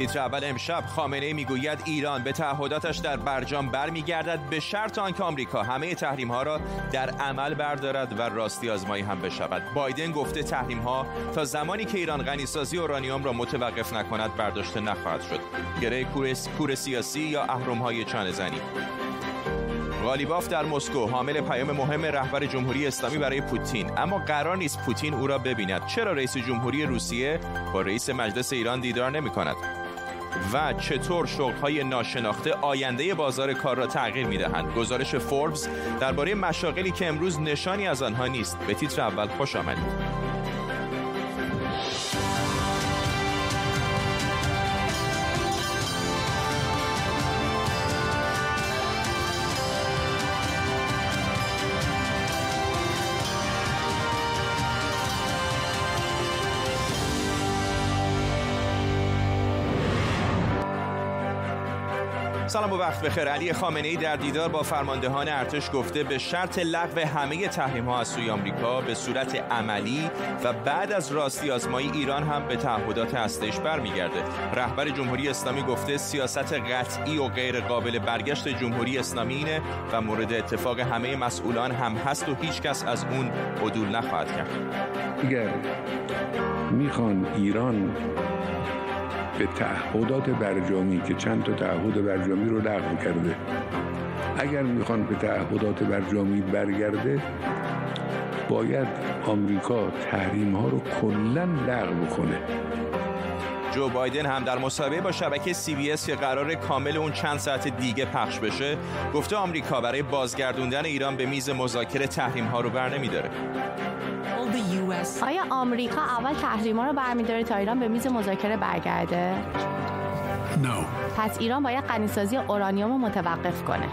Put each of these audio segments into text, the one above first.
تیتر اول امشب: خامنه‌ای میگوید ایران به تعهداتش در برجام برمیگردد به شرط آنکه آمریکا همه تحریم‌ها را در عمل بردارد و راستی آزمایی هم بشود. بایدن گفته تحریم‌ها تا زمانی که ایران غنیسازی اورانیوم را متوقف نکند برداشته نخواهد شد. گره کور سیاسی یا اهرم‌های چانه‌زنی. قالیباف در مسکو حامل پیام مهم رهبر جمهوری اسلامی برای پوتین، اما قرار نیست پوتین او را ببیند. چرا رئیس جمهوری روسیه با رئیس مجلس ایران دیدار نمی‌کند؟ و چطور شغل‌های ناشناخته آینده بازار کار را تغییر می‌دهند؟ گزارش فوربس درباره مشاغلی که امروز نشانی از آنها نیست. به تیتر اول خوش آمدید. سلام و وقت بخیر. علی خامنه‌ای در دیدار با فرماندهان ارتش گفته به شرط لغو همه تحریم‌ها از سوی آمریکا به صورت عملی و بعد از راستی آزمایی ایران هم به تعهدات هسته‌ایش برمیگرده. رهبر جمهوری اسلامی گفته سیاست قطعی و غیر قابل برگشت جمهوری اسلامی اینه و مورد اتفاق همه مسئولان هم هست و هیچ کس از اون عدول نخواهد کرد. اگر میخوان ایران به تعهدات برجامی که چند تا تعهد برجامی رو لغو کرده، اگر میخوان به تعهدات برجامی برگرده، باید آمریکا تحریم ها رو کلاً لغو کنه. جو بایدن هم در مصاحبه با شبکه CBS که قرار کامل اون چند ساعت دیگه پخش بشه گفته آمریکا برای بازگردوندن ایران به میز مذاکره تحریم ها رو برنمیداره. آیا آمریکا اول تحریم‌ها رو برمی‌داره تا ایران به میز مذاکره برگرده؟ نه. پس ایران باید غنی‌سازی اورانیوم رو متوقف کنه.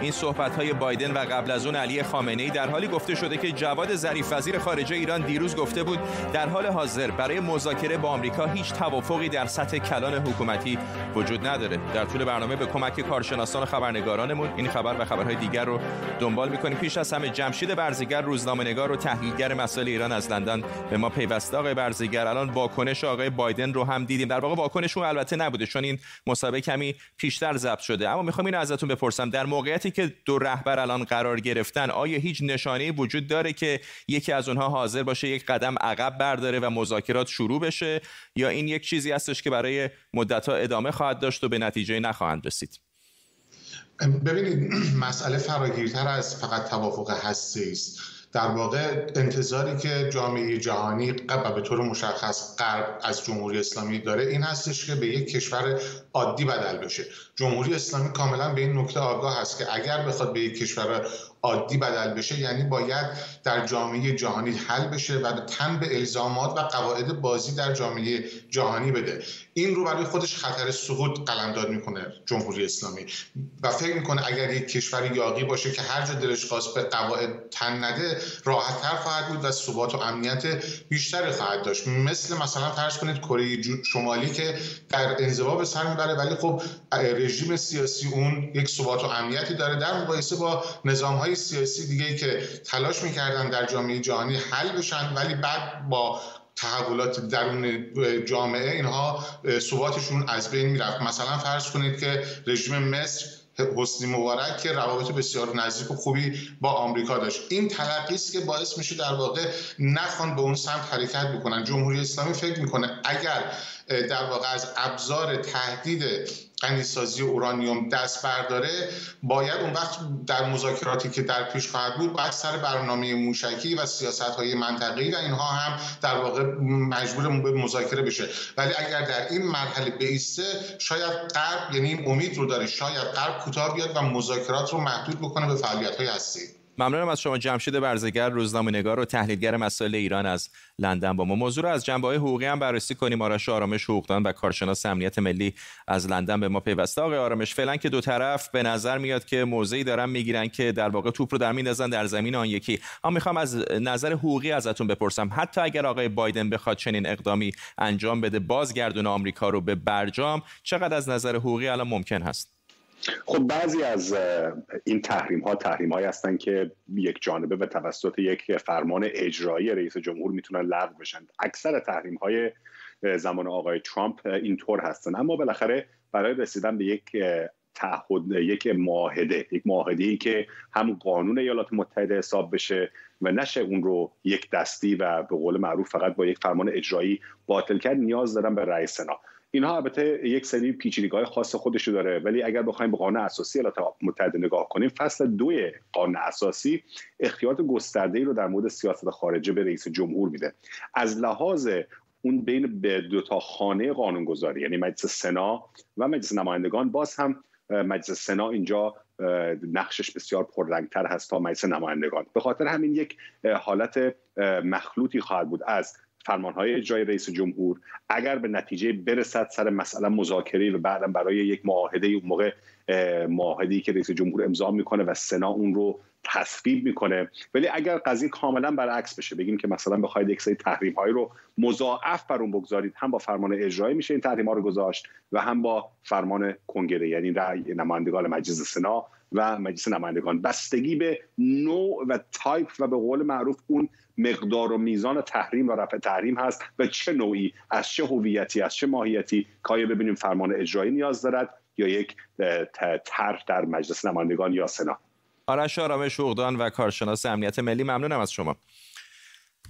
این صحبت‌های بایدن و قبل از اون علی خامنه‌ای در حالی گفته شده که جواد ظریف وزیر خارجه ایران دیروز گفته بود در حال حاضر برای مذاکره با آمریکا هیچ توافقی در سطح کلان حکومتی وجود نداره. در طول برنامه به کمک کارشناسان و خبرنگارانمون این خبر و خبرهای دیگر رو دنبال می‌کنیم. پیش از همه جمشید برزگر، روزنامه‌نگار و تحلیلگر مسائل ایران از لندن به ما پیوسته. آقای برزگر، الان واکنش آقای بایدن رو هم دیدیم. در واقع واکنش اون البته نبوده چون این مسابقه کمی پیشتر ضبط شده، اما می‌خوام اینو ازتون بپرسم در موقعیت که دو رهبر الان قرار گرفتن آیا هیچ نشانه‌ای وجود داره که یکی از اونها حاضر باشه یک قدم عقب برداره و مذاکرات شروع بشه، یا این یک چیزی هستش که برای مدت‌ها ادامه خواهد داشت و به نتیجه نخواهند رسید؟ ببینید، مسئله فراگیرتر از فقط توافق هسته‌ای است. در واقع انتظاری که جامعه جهانی به طور مشخص غرب از جمهوری اسلامی داره این هستش که به یک کشور عادی بدل بشه. جمهوری اسلامی کاملا به این نکته آگاه است که اگر بخواد به یک کشور عادی بدل بشه یعنی باید در جامعه جهانی حل بشه و تن به الزامات و قواعد بازی در جامعه جهانی بده. این رو برای خودش خطر سقوط قلمداد میکنه جمهوری اسلامی و فکر میکنه اگر یک کشور یاغی باشه که هر جا دلش خواست به قواعد تن نده راحت‌تر خواهد بود و ثبات و امنیت بیشتری خواهد داشت. مثلا فرض کنید کره شمالی که در انزوا به سر میبره ولی خب رژیم سیاسی اون یک ثبات و امنیتی داره در مقایسه با نظام‌های سیاسی دیگه که تلاش میکردن در جامعه جهانی حل بشن ولی بعد با تحولات درون جامعه اینها ثباتشون از بین میرفت. مثلا فرض کنید که رژیم مصر حسنی مبارک که روابط بسیار نزدیک و خوبی با آمریکا داشت. این تلقی است که باعث میشه در واقع نخوان به اون سمت حرکت بکنن. جمهوری اسلامی فکر میکنه اگر در واقع از ابزار تهدید غنی‌سازی اورانیوم دست برداره باید اون وقت در مذاکراتی که در پیش خواهد بود باید سر برنامه موشکی و سیاست‌های منطقه‌ای و اینها هم در واقع مجبور به مذاکره بشه. ولی اگر در این مرحله بایسته شاید غرب، یعنی این امید رو داره، شاید غرب کوتاه بیاد و مذاکرات رو محدود بکنه به فعالیت‌های هسته‌ای. ممنونم از شما جمشید برزگر، روزنامه‌نگار و تحلیلگر مسائل ایران از لندن با ما. موضوع رو از جنبه‌های حقوقی هم بررسی کنیم. آرش آرامش، حقوقدان و کارشناس امنیت ملی از لندن به ما پیوسته. آقای آرامش، فعلا که دو طرف به نظر میاد که موضعی دارن میگیرن که در واقع توپ رو در میندازن در زمین آن یکی، اما میخوام از نظر حقوقی ازتون بپرسم حتی اگر آقای بایدن بخواد چنین اقدامی انجام بده بازگردون آمریکا رو به برجام، چقدر از نظر حقوقی الان ممکن هست؟ خب بعضی از این تحریم‌هایی هستن که یک جانبه و توسط یک فرمان اجرایی رئیس جمهور میتونن لغو بشن. اکثر تحریم‌های زمان آقای ترامپ اینطور هستن. اما بالاخره برای رسیدن به یک تعهد، یک معاهده‌ای که هم قانون ایالات متحده حساب بشه و نشه اون رو یک دستی و به قول معروف فقط با یک فرمان اجرایی باطل کرد، نیاز دارن به رأی سنا. اینها البته یک سری پیچیدگی‌های خاص خودش رو داره، ولی اگر بخوایم به قانون اساسی ایالات متحده نگاه کنیم، فصل 2 قانون اساسی اختیارات گسترده‌ای رو در مورد سیاست خارجه به رئیس جمهور میده. از لحاظ اون بین دو تا خانه قانونگذاری، یعنی مجلس سنا و مجلس نمایندگان، باز هم مجلس سنا اینجا نقشش بسیار پررنگتر هست تا مجلس نمایندگان. به خاطر همین یک حالت مخلوطی خواهد بود از فرمانهای اجرای رئیس جمهور. اگر به نتیجه برسد سر مسئله مذاکره و بعدا برای یک معاهده، اون موقع معاهده‌ای که رئیس جمهور امضا میکنه و سنا اون رو تصویب میکنه. ولی اگر قضیه کاملا برعکس بشه، بگیم که مثلا بخواید یک سری تحریم‌هایی رو مضاعف بر اون بگذارید، هم با فرمان اجرایی میشه این تحریم‌ها رو گذاشت و هم با فرمان کنگره، یعنی رأی نمایندگان مجلس سنا و مجلس نمایندگان، بستگی به نوع و تایپ و به قول معروف اون مقدار و میزان تحریم و رفع تحریم هست و چه نوعی، از چه هویتی، از چه ماهیتی، که ببینیم فرمان اجرایی نیاز دارد یا یک طرح در مجلس نمایندگان یا سنا. آرش آرامش، حقوقدان و کارشناس امنیت ملی، ممنونم از شما.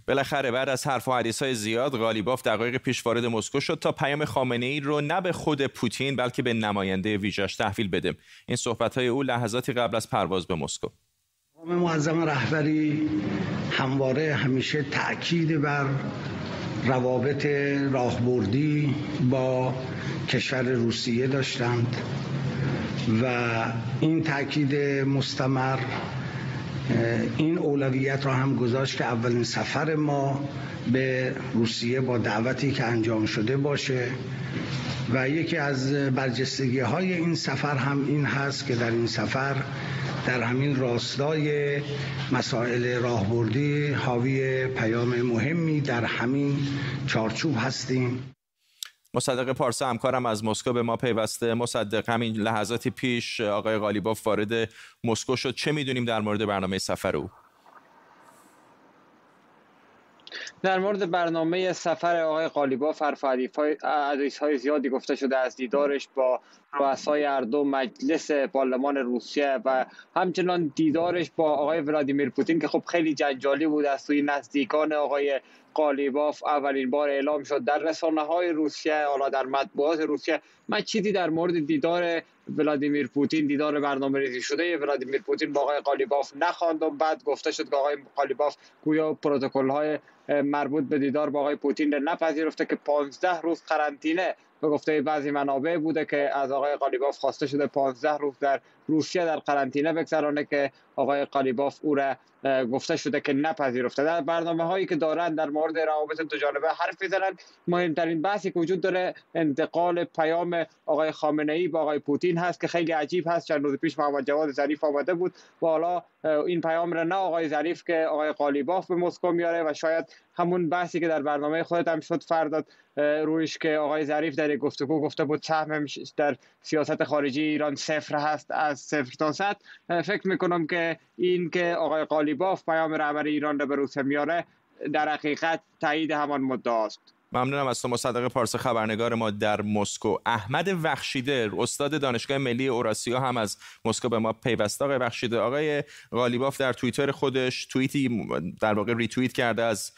بالاخره بعد از حرف و حدیث‌های زیاد، قالیباف دقایق پیش وارد مسکو شد تا پیام خامنه‌ای رو نه به خود پوتین بلکه به نماینده ویژه‌اش تحویل بده. این صحبت‌های او لحظاتی قبل از پرواز به مسکو. قوام معظم رهبری همواره همیشه تأکید بر روابط راهبردی با کشور روسیه داشتند و این تأکید مستمر این اولویت را هم گذاشت که اولین سفر ما به روسیه با دعوتی که انجام شده باشه و یکی از برجستگی‌های این سفر هم این هست که در این سفر در همین راستای مسائل راهبردی حاوی پیام مهمی در همین چارچوب هستیم. مصداق پارسا همکارم از مسکو به ما پیوسته. مصدق، همین لحظاتی پیش آقای قالیباف وارد مسکو شد، چه میدونیم در مورد برنامه سفر او؟ در مورد برنامه سفر آقای قالیباف حرف و حدیث‌های زیادی گفته شده، از دیدارش با رؤسای هر دو مجلس پارلمان روسیه و همچنان دیدارش با آقای ولادیمیر پوتین که خب خیلی جنجالی بود. از سوی نزدیکان آقای قالیباف اولین بار اعلام شد در رسانه‌های روسیه، حالا در مطبوعات روسیه، من چیزی در مورد دیدار ولادیمیر پوتین، دیدار برنامه‌ریزی شده ولادیمیر پوتین با آقای قالیباف نخواند و بعد گفته شد که آقای قالیباف گویا پروتکل‌های مربوط به دیدار با آقای پوتین را نپذیرفته که 15 روز قرنطینه به گفته بعضی منابع بوده که از آقای قالیباف خواسته شده 15 روز در روسیه در قرنطینه بگذرانه که آقای قالیباف او را گفته شده که نپذیرفته. در برنامه‌هایی که دارند در مورد روابط دو جانبه حرف می‌زنند. مهمترین بحثی که وجود داره انتقال پیام آقای خامنه‌ای با آقای پوتین هست که خیلی عجیب هست. چند روز پیش محمد جواد ظریف آمده بود و حالا این پیام را نه آقای ظریف که آقای قالیباف به مسکو میاره و شاید همون بحثی که در برنامه خودت هم شد فردا رویش که آقای ظریف در گفتگو گفته بود سهم در سیاست خارجی ایران صفر هست، از 0 تا 100. فکر می‌کنم که این که آقای قالیباف پیام رهبر ایران را به روسیه میاره در حقیقت تایید همان مدعاست. ممنونم از تو مصدق پارسا، خبرنگار ما در مسکو. احمد وخشیده، استاد دانشگاه ملی اوراسیا، هم از مسکو به ما پیوسته. آقای وخشیده، آقای قالیباف در توییتر خودش توییتی در واقع ریتوییت کرده از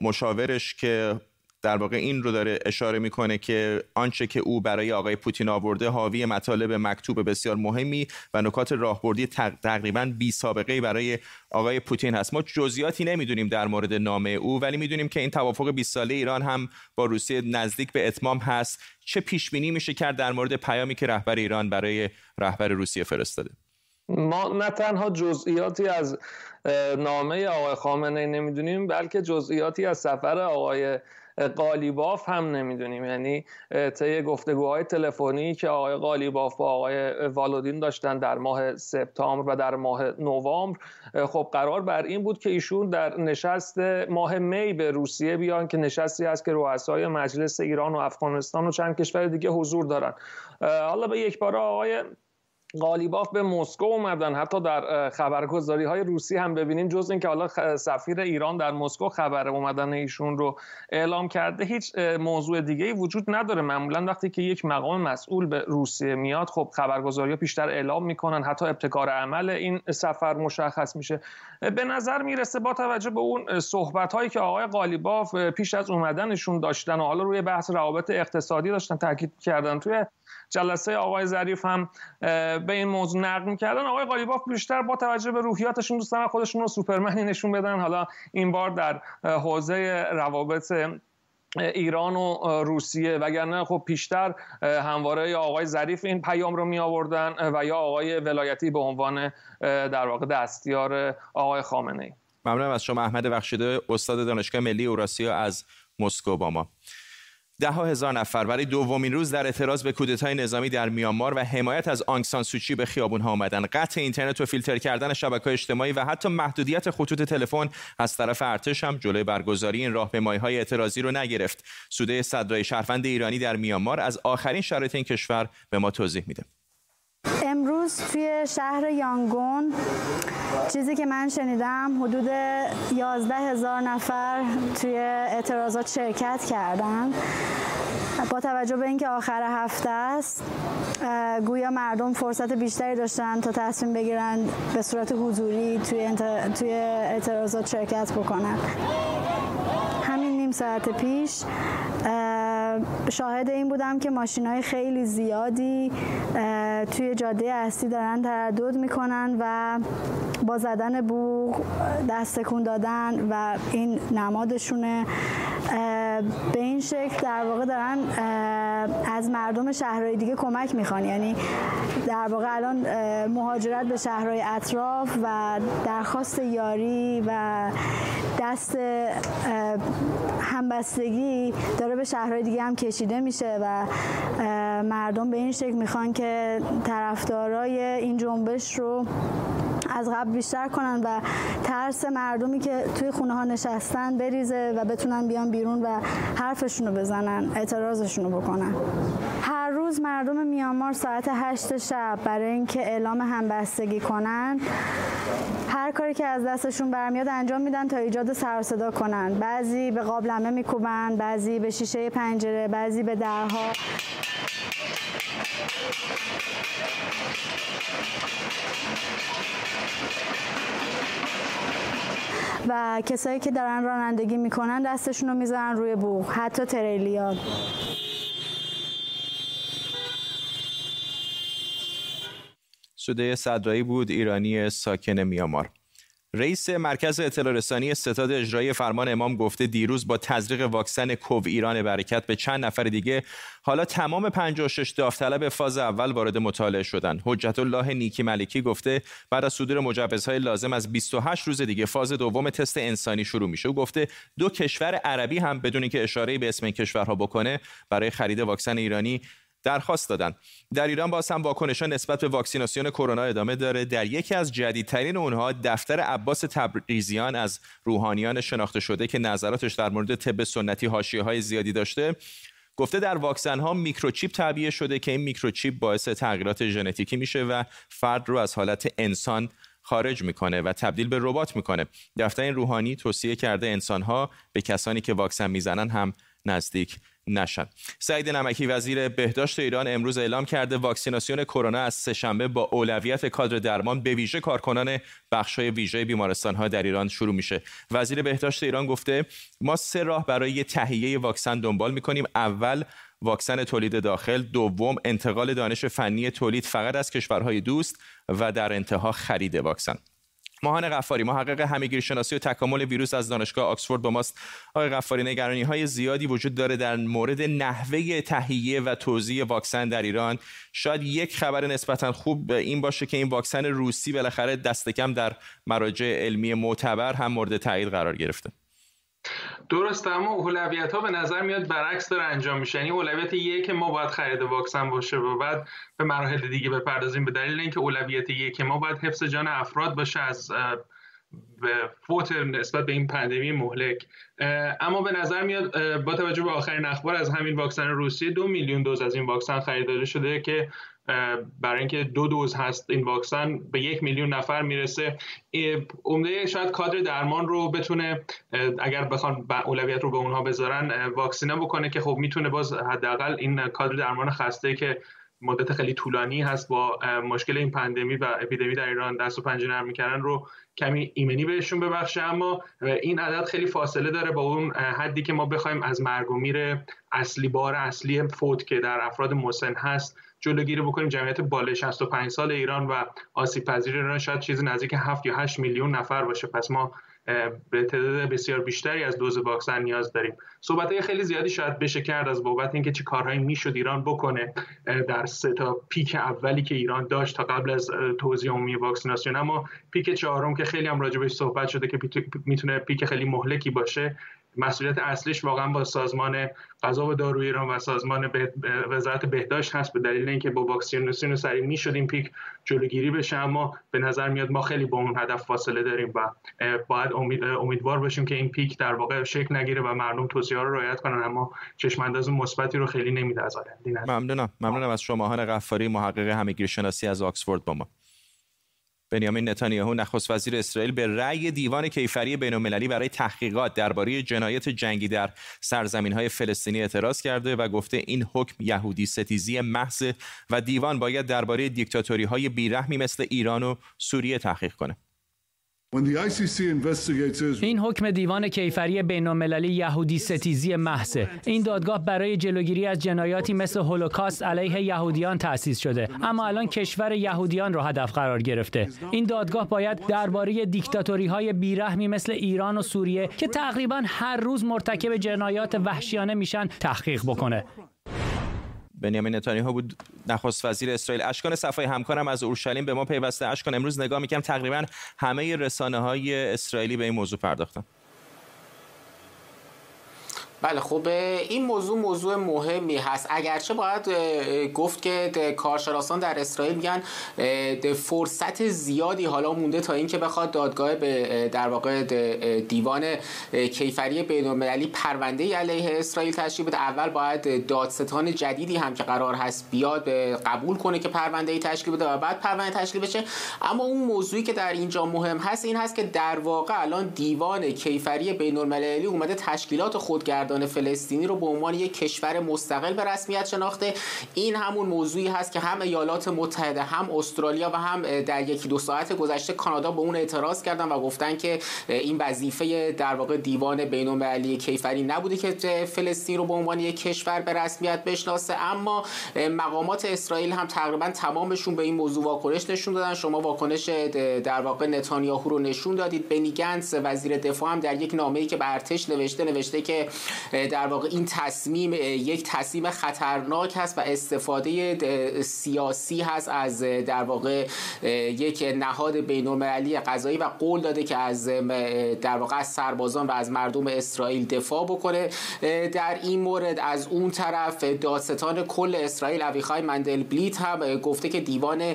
مشاورش که در واقع این رو داره اشاره میکنه که آنچه که او برای آقای پوتین آورده حاوی مطالب مکتوب بسیار مهمی و نکات راهبردی تقریباً بی سابقه برای آقای پوتین هست. ما جزئیاتی نمیدونیم در مورد نامه او، ولی میدونیم که این توافق 20 ساله ایران هم با روسیه نزدیک به اتمام هست. چه پیش بینی میشه کرد در مورد پیامی که رهبر ایران برای رهبر روسیه فرستاده؟ ما نه تنها جزئیاتی از نامه آقای خامنه‌ای نمیدونیم، بلکه جزئیاتی از سفر آقای قالیباف هم نمیدونیم. یعنی طی گفتگوهای تلفنی که آقای قالیباف با آقای والودین داشتن در ماه سپتامبر و در ماه نوامبر، خب قرار بر این بود که ایشون در نشست ماه می به روسیه بیان که نشستی است که رؤسای مجلس ایران و افغانستان و چند کشور دیگه حضور دارن. حالا به یک بار آقای قالیباف به مسکو اومدن. حتی در خبرگزاری‌های روسی هم ببینیم، جز اینکه حالا سفیر ایران در مسکو خبر اومدن ایشون رو اعلام کرده، هیچ موضوع دیگه‌ای وجود نداره. معمولا وقتی که یک مقام مسئول به روسیه میاد، خب خبرگزاری‌ها بیشتر اعلام میکنن، حتی ابتکار عمل این سفر مشخص میشه. به نظر میرسه با توجه به اون صحبت‌هایی که آقای قالیباف پیش از اومدنشون داشتن و حالا روی بحث روابط اقتصادی داشتن تاکید کردن، توی جلسه آقای ظریف هم به این موضوع نقل کردن. آقای قالیباف بیشتر با توجه به روحیاتشون دوستان خودشون رو سوپرمنی نشون بدن. حالا این بار در حوزه روابط ایران و روسیه، وگرنه خب پیشتر همواره یا آقای ظریف این پیام رو می آوردن و یا آقای ولایتی به عنوان در واقع دستیار آقای خامنه‌ای. ممنونم از شما احمد وخشیده، استاد دانشگاه ملی اوراسیا از مسکو با ما. ده‌ها هزار نفر برای دومین روز در اعتراض به کودتای نظامی در میانمار و حمایت از آنگ سان سوچی به خیابون‌ها آمدند. قطع اینترنت و فیلتر کردن شبکه‌های اجتماعی و حتی محدودیت خطوط تلفن از طرف ارتش هم جلوی برگزاری این راهپیمایی‌های اعتراضی رو نگرفت. سوده صدرائی، شهروند ایرانی در میانمار، از آخرین شرایط این کشور به ما توضیح میده. امروز توی شهر یانگون چیزی که من شنیدم حدود 11000 نفر توی اعتراضات شرکت کردن. با توجه به اینکه آخر هفته است، گویا مردم فرصت بیشتری داشتن تا تصمیم بگیرن به صورت حضوری توی اعتراضات شرکت بکنن. همین نیم ساعت پیش شاهد این بودم که ماشین‌های خیلی زیادی توی جاده اصلی دارن تردد میکنن و با زدن بوق، دست تکون دادن و این نمادشونه، به این شکل در واقع دارن از مردم شهرهای دیگه کمک میخوان. یعنی در واقع الان مهاجرت به شهرهای اطراف و درخواست یاری و دست همبستگی داره به شهرهای دیگه هم کشیده میشه و مردم به این شکل میخوان که طرفدارای این جنبش رو از قبل بیشتر کنن و ترس مردمی که توی خونه ها نشستن بریزه و بتونن بیان بیرون و حرفشون رو بزنن، اعتراضشون رو بکنن. هر روز مردم میانمار ساعت 8 شب برای اینکه اعلام همبستگی کنن، هر کاری که از دستشون برمیاد انجام میدن تا ایجاد سر و صدا کنن. بعضی به قابلمه میکوبن، بعضی به شیشه پنجره، بعضی به درها. و کسایی که دارن رانندگی میکنن دستشون رو میذارن روی بوق، حتی تریلیا. سوده صدرائی بود، ایرانی ساکن میانمار. رئیس مرکز اطلاع رسانی ستاد اجرایی فرمان امام گفته دیروز با تزریق واکسن کوو ایران برکت به چند نفر دیگه حالا تمام 56 داوطلب فاز اول وارد مطالعه شدن. حجت الله نیکی ملکی گفته بعد از صدور مجوزهای لازم از 28 روز دیگه فاز دوم تست انسانی شروع میشه. او گفته دو کشور عربی هم بدون اینکه اشاره‌ای به اسم این کشورها بکنه برای خرید واکسن ایرانی درخواست دادن. در ایران باز هم واکنش‌ها نسبت به واکسیناسیون کرونا ادامه داره. در یکی از جدیدترین اونها دفتر عباس تبریزیان از روحانیان شناخته شده که نظراتش در مورد طب سنتی حاشیه‌های زیادی داشته، گفته در واکسن‌ها میکروچیپ تعبیه شده که این میکروچیپ باعث تغییرات ژنتیکی میشه و فرد رو از حالت انسان خارج میکنه و تبدیل به ربات میکنه. دفتر این روحانی توصیه کرده انسان‌ها به کسانی که واکسن میزنن هم نزدیک نشن. سعید نمکی وزیر بهداشت ایران امروز اعلام کرده واکسیناسیون کرونا از سه‌شنبه با اولویت کادر درمان به ویژه کارکنان بخش‌های ویژه بیمارستان‌ها در ایران شروع میشه. وزیر بهداشت ایران گفته ما سه راه برای تهیه واکسن دنبال می‌کنیم. اول واکسن تولید داخل، دوم انتقال دانش فنی تولید فقط از کشورهای دوست و در انتها خرید واکسن. ماهان غفاری محقق همه‌گیرشناسی و تکامل ویروس از دانشگاه آکسفورد با ماست. آقای غفاری، نگرانی‌های زیادی وجود داره در مورد نحوه تهیه و توزیع واکسن در ایران. شاید یک خبر نسبتاً خوب این باشه که این واکسن روسی بالاخره دست کم در مراجع علمی معتبر هم مورد تایید قرار گرفته. درسته، اما اولویت‌ها به نظر میاد برعکس داره انجام میشه. یعنی اولویت یک ما باید خرید واکسن باشه و بعد به مراحل دیگه بپردازیم، به دلیل اینکه اولویت یک ما باید حفظ جان افراد باشه از فوت نسبت به این پاندمی مهلک. اما به نظر میاد با توجه به آخرین اخبار از همین واکسن روسیه 2 میلیون دوز از این واکسن خریداری شده که برای اینکه 2 دوز هست این واکسن به 1 میلیون نفر میرسه. عمده شاید کادر درمان رو بتونه اگر بخوان اولویت رو به اونها بذارن واکسینه بکنه که خب میتونه باز حداقل این کادر درمان خسته که مدت خیلی طولانی هست با مشکل این پاندمی و اپیدمی در ایران دست و پنجه نرم می‌کردن رو کمی ایمنی بهشون ببخشه. اما این عدد خیلی فاصله داره با اون حدی که ما بخوایم از مرگ و میر اصلی بار اصلی فوت که در افراد مسن هست جلوگیری بکنیم. جمعیت بالای 65 سال ایران و آسیب پذیر ایران شاید چیزی نزدیک 7 یا 8 میلیون نفر باشه، پس ما به تعداد بسیار بیشتری از دوز واکسن نیاز داریم. صحبت‌های خیلی زیادی شاید بشه کرد از بابت اینکه چه کارهایی میشد ایران بکنه در 3 تا پیک اولی که ایران داشت تا قبل از توزیع عمومی واکسیناسیون، اما پیک 4م که خیلی هم راجع بهش صحبت شده که میتونه پیک خیلی مهلکی باشه، مسئولیت اصلیش واقعا با سازمان غذا و داروی ایران و سازمان وزارت بهداشت هست به دلیل اینکه با واکسیناسیون سریع میشد این پیک جلوگیری بشه. اما به نظر میاد ما خیلی با اون هدف فاصله داریم و باید امیدوار باشیم که این پیک در واقع شکل نگیره و مردم توصیه‌ها رو رعایت کنن، اما چشم انداز مثبتی رو خیلی نمیده از آینده. ممنونم از شما ماهان غفاری، محقق همگیرشناسی از آکسفورد با ما. بنیامین نتانیاهو نخست وزیر اسرائیل به رأی دیوان کیفری بین‌المللی برای تحقیقات درباره جنایت جنگی در سرزمین‌های فلسطینی اعتراض کرده و گفته این حکم یهودی ستیزی محض و دیوان باید درباره دیکتاتوری‌های بیرحمی مثل ایران و سوریه تحقیق کنه. این حکم دیوان کیفری بین‌المللی یهودی ستیزی محض. این دادگاه برای جلوگیری از جنایاتی مثل هولوکاست علیه یهودیان تأسیس شده، اما الان کشور یهودیان را هدف قرار گرفته. این دادگاه باید درباره دیکتاتوری‌های بیرحمی مثل ایران و سوریه که تقریباً هر روز مرتکب جنایات وحشیانه میشن تحقیق بکنه. بنیامین نتانیاهو بود نخست وزیر اسرائیل. اشکان صفایی همکارم از اورشلیم به ما پیوسته. اشکان، امروز نگاه میکنم تقریبا همه رسانه‌های اسرائیلی به این موضوع پرداختن. بله خوبه، این موضوع مهمی هست، اگرچه باید گفت که کارشناسان در اسرائیل میگن فرصت زیادی حالا مونده تا اینکه بخواد دادگاه در واقع دیوان کیفری بین‌المللی پرونده‌ای علیه اسرائیل تشکیل بده. اول باید دادستان جدیدی هم که قرار هست بیاد قبول کنه که پرونده‌ای تشکیل بده و بعد پرونده تشکیل بشه. اما اون موضوعی که در اینجا مهم هست این هست که در واقع الان دیوان کیفری بین‌المللی اومده تشکیلات خودگردان فلسطینی رو به عنوان یک کشور مستقل به رسمیت شناخته. این همون موضوعی هست که هم ایالات متحده، هم استرالیا و هم در 1-2 ساعت گذشته کانادا به اون اعتراض کردن و گفتن که این وظیفه در واقع دیوان بین‌المللی کیفری نبوده که فلسطین رو به عنوان یک کشور به رسمیت بشناسه. اما مقامات اسرائیل هم تقریبا تمامشون به این موضوع واکنش نشون دادن. شما واکنش در واقع نتانیاهو رو نشون دادید. بنی گنس وزیر دفاع هم در یک نامه‌ای که به ارتش نوشته که در واقع این تصمیم یک تصمیم خطرناک هست و استفاده سیاسی هست از در واقع یک نهاد بین‌المللی قضایی و قول داده که از در واقع از سربازان و از مردم اسرائیل دفاع بکنه در این مورد. از اون طرف دادستان کل اسرائیل اویخای مندلبلیت هم گفته که دیوان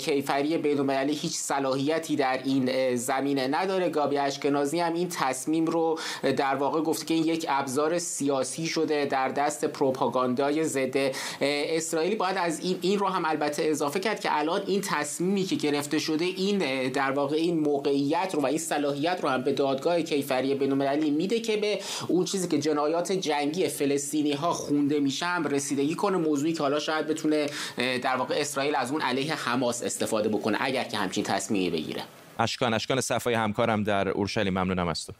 کیفری بین‌المللی هیچ صلاحیتی در این زمینه نداره. گابی اشکنازی هم این تصمیم رو در واقع گفته که این یک ابزار سیاسی شده در دست پروپاگاندای ضد اسرائیلی. باید از این رو هم البته اضافه کرد که الان این تصمیمی که گرفته شده این در واقع این موقعیت رو و این صلاحیت رو هم به دادگاه کیفری بین‌المللی میده که به اون چیزی که جنایات جنگی فلسطینی‌ها خونده میشه هم رسیدگی کنه. موضوعی که حالا شاید بتونه در واقع اسرائیل از اون علیه حماس استفاده بکنه اگر که همچین تصمیمی بگیره. اشکان صفایی همکارم در اورشلیم، ممنونم از تو.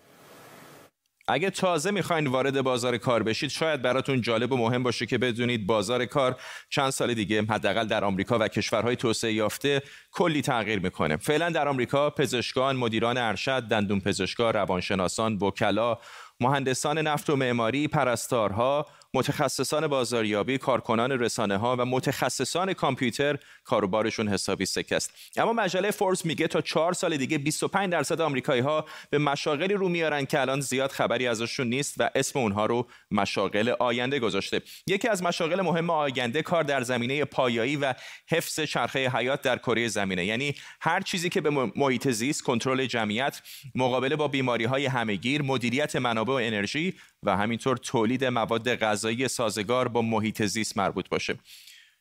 اگه تازه میخواین وارد بازار کار بشید شاید براتون جالب و مهم باشه که بدونید بازار کار چند سال دیگه حداقل در آمریکا و کشورهای توسعه یافته کلی تغییر میکنه. فعلا در آمریکا پزشکان، مدیران ارشد، دندونپزشکان، روانشناسان، وکلا، مهندسان نفت و معماری، پرستارها، متخصصان بازاریابی، کارکنان رسانه‌ها و متخصصان کامپیوتر کاروبارشون حسابی سکست. اما مجله فوربس میگه تا 4 سال دیگه 25% آمریکایی‌ها به مشاغلی رو میارن که الان زیاد خبری ازشون نیست و اسم اونها رو مشاغل آینده گذاشته. یکی از مشاغل مهم آینده کار در زمینه پایایی و حفظ چرخه حیات در کره زمینه، یعنی هر چیزی که به محیط زیست، کنترل جمعیت، مقابله با بیماری‌های همه‌گیر، مدیریت منابع و انرژی و همینطور تولید مواد غذایی سازگار با محیط زیست مربوط باشه.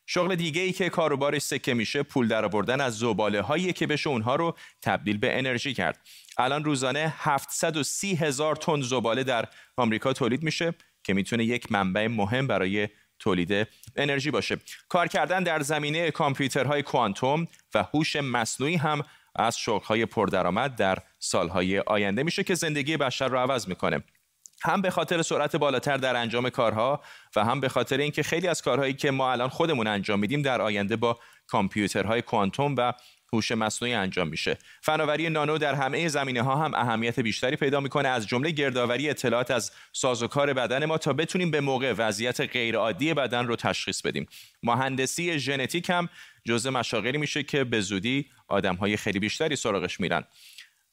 شغل دیگه ای که کاروبارش سکه میشه پول درآوردن از زباله هایی که بشه اونها رو تبدیل به انرژی کرد. الان روزانه 730,000 تن زباله در آمریکا تولید میشه که میتونه یک منبع مهم برای تولید انرژی باشه. کار کردن در زمینه کامپیوترهای کوانتوم و هوش مصنوعی هم از شغل‌های پردرآمد در سال‌های آینده میشه که زندگی بشر رو عوض میکنه، هم به خاطر سرعت بالاتر در انجام کارها و هم به خاطر اینکه خیلی از کارهایی که ما الان خودمون انجام میدیم در آینده با کامپیوترهای کوانتوم و هوش مصنوعی انجام میشه. فناوری نانو در همه زمینه‌ها هم اهمیت بیشتری پیدا میکنه، از جمله گردآوری اطلاعات از سازوکار بدن ما تا بتونیم به موقع وضعیت غیرعادی بدن رو تشخیص بدیم. مهندسی ژنتیک هم جزء مشاغلی میشه که به زودی آدم‌های خیلی بیشتری سراغش میرن.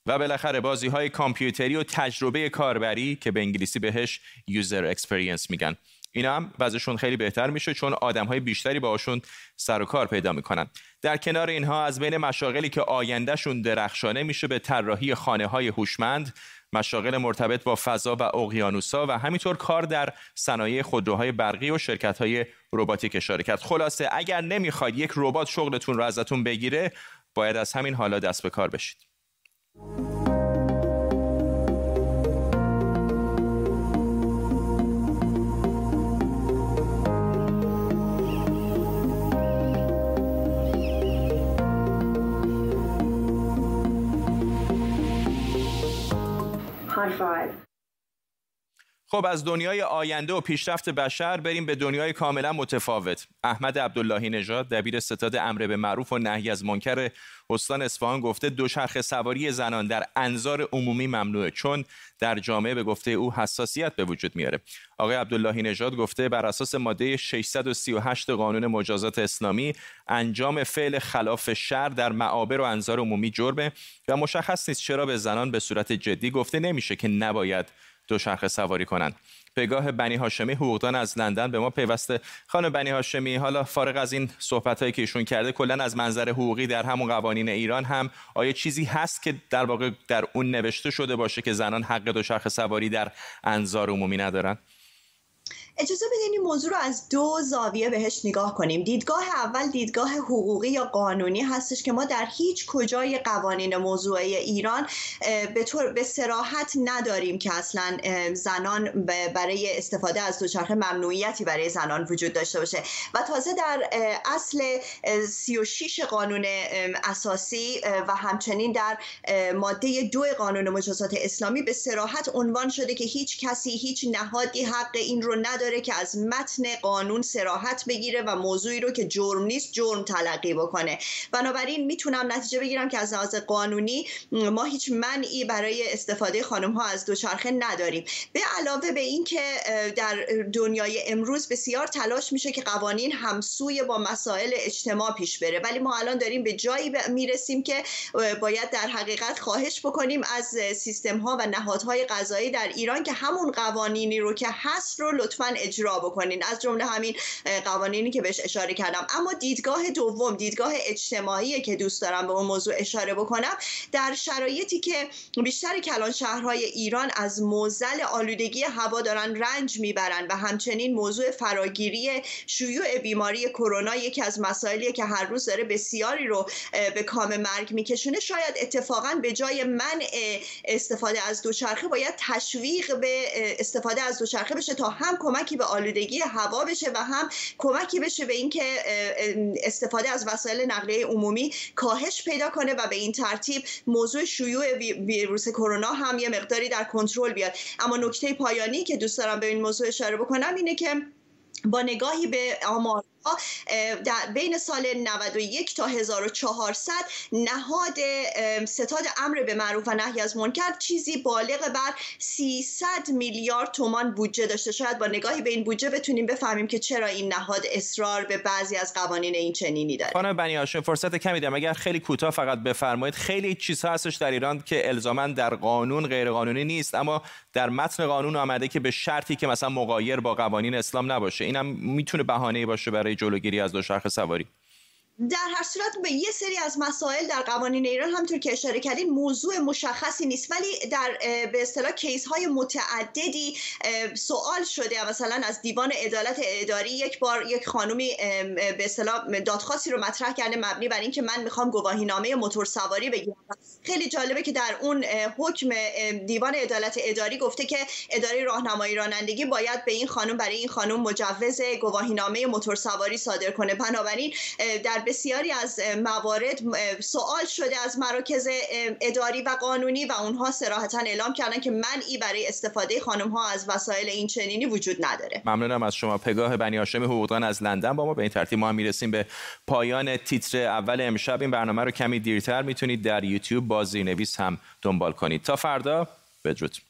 و بالاخره بازی‌های کامپیوتری و تجربه کاربری که به انگلیسی بهش یوزر اکسپریانس میگن، اینا هم وضعشون خیلی بهتر میشه چون آدم‌های بیشتری باهاشون سر و کار پیدا میکنن. در کنار اینها از بین مشاغلی که آیندهشون درخشانه میشه به طراحی خانه‌های هوشمند، مشاغل مرتبط با فضا و اقیانوس‌ها و همینطور کار در صنایع خودروهای برقی و شرکت‌های رباتیک اشاره کرد. خلاصه اگر نمی‌خواید یک ربات شغلتون رو ازتون بگیره، باید از همین حالا دست به کار بشید. خب از دنیای آینده و پیشرفت بشر بریم به دنیای کاملا متفاوت. احمد عبداللهی نژاد دبیر ستاد امر به معروف و نهی از منکر استان اصفهان گفته دوچرخه سواری زنان در انظار عمومی ممنوعه چون در جامعه به گفته او حساسیت به وجود میاره. آقای عبداللهی نژاد گفته بر اساس ماده 638 قانون مجازات اسلامی انجام فعل خلاف شرع در معابر و انظار عمومی جرمه و مشخص نیست چرا به زنان به صورت جدی گفته نمیشه که نباید دوچرخه سواری کنند. پگاه بنی هاشمی حقوقدان از لندن به ما پیوسته. خانم بنی هاشمی، حالا فارغ از این صحبتایی که ایشون کرده، کلا از منظر حقوقی در همون قوانین ایران هم آیا چیزی هست که در واقع در اون نوشته شده باشه که زنان حق دوچرخه سواری در انظار عمومی ندارن؟ اجازه بدین این موضوع رو از دو زاویه بهش نگاه کنیم. دیدگاه اول دیدگاه حقوقی یا قانونی هستش که ما در هیچ کجای قوانین موضوعی ایران به صراحت نداریم که اصلا زنان برای استفاده از دوچرخه ممنوعیتی برای زنان وجود داشته باشه و تازه در اصل 36 قانون اساسی و همچنین در ماده 2 قانون مجازات اسلامی به صراحت عنوان شده که هیچ کسی، هیچ نهادی حق این رو نداره که از متن قانون صراحت بگیره و موضوعی رو که جرم نیست جرم تلقی بکنه. بنابراین میتونم نتیجه بگیرم که از لحاظ قانونی ما هیچ منعی برای استفاده خانم ها از دوچرخه نداریم. به علاوه به این که در دنیای امروز بسیار تلاش میشه که قوانین همسوی با مسائل اجتماع پیش بره، ولی ما الان داریم به جایی میرسیم که باید در حقیقت خواهش بکنیم از سیستم ها و نهادهای قضایی در ایران که همون قوانینی رو که هست رو لطفاً اجرا بکنین، از جمله همین قوانینی که بهش اشاره کردم. اما دیدگاه دوم، دیدگاه اجتماعی که دوست دارم به اون موضوع اشاره بکنم، در شرایطی که بیشتر کلان شهرهای ایران از معضل آلودگی هوا دارن رنج میبرن و همچنین موضوع فراگیری شیوع بیماری کرونا یکی از مسائلیه که هر روز داره بسیاری رو به کام مرگ میکشونه، شاید اتفاقا به جای منع استفاده از دوچرخه باید تشویق به استفاده از دوچرخه بشه تا هم کمکی به آلودگی هوا بشه و هم کمکی بشه به اینکه استفاده از وسایل نقلیه عمومی کاهش پیدا کنه و به این ترتیب موضوع شیوع ویروس کرونا هم یه مقداری در کنترل بیاد. اما نکته پایانی که دوست دارم به این موضوع اشاره بکنم اینه که با نگاهی به آمار ها در بین سال 91 تا 1400 نهاد ستاد امر به معروف و نهی از منکر چیزی بالغ بر 300 میلیارد تومان بودجه داشته. شاید با نگاهی به این بودجه بتونیم بفهمیم که چرا این نهاد اصرار به بعضی از قوانین این چنینی داره. خانم بنی هاشمی فرصت کمی دارم، اگر خیلی کوتاه فقط بفرمایید. خیلی چیزها هستش در ایران که الزاما در قانون غیر قانونی نیست، اما در متن قانون آمده که به شرطی که مثلا مغایر با قوانین اسلام نباشه. اینم میتونه بهانه‌ای باشه برای جلوگیری از دوچرخه سواری. در هر صورت به یه سری از مسائل در قوانین ایران همونطور که اشاره کردین موضوع مشخصی نیست، ولی در به اصطلاح کیس های متعددی سوال شده. مثلا از دیوان عدالت اداری یک بار یک خانومی به اصطلاح دادخواستی رو مطرح کرده مبنی بر اینکه من میخوام گواهینامه موتورسواری بگیرم. خیلی جالبه که در اون حکم دیوان عدالت اداری گفته که اداره راهنمایی رانندگی باید به این خانم برای این خانم مجوز گواهینامه موتورسواری صادر کنه. بنابراین در بسیاری از موارد سوال شده از مراکز اداری و قانونی و اونها صراحتاً اعلام کردن که منعی برای استفاده خانم‌ها از وسایل این چنینی وجود نداره. ممنونم از شما. پگاه بنی هاشمی حقوقدان از لندن با ما. به این ترتیب ما هم میرسیم به پایان تیتر اول امشب. این برنامه رو کمی دیرتر میتونید در یوتیوب با زیرنویس هم دنبال کنید. تا فردا بدرود.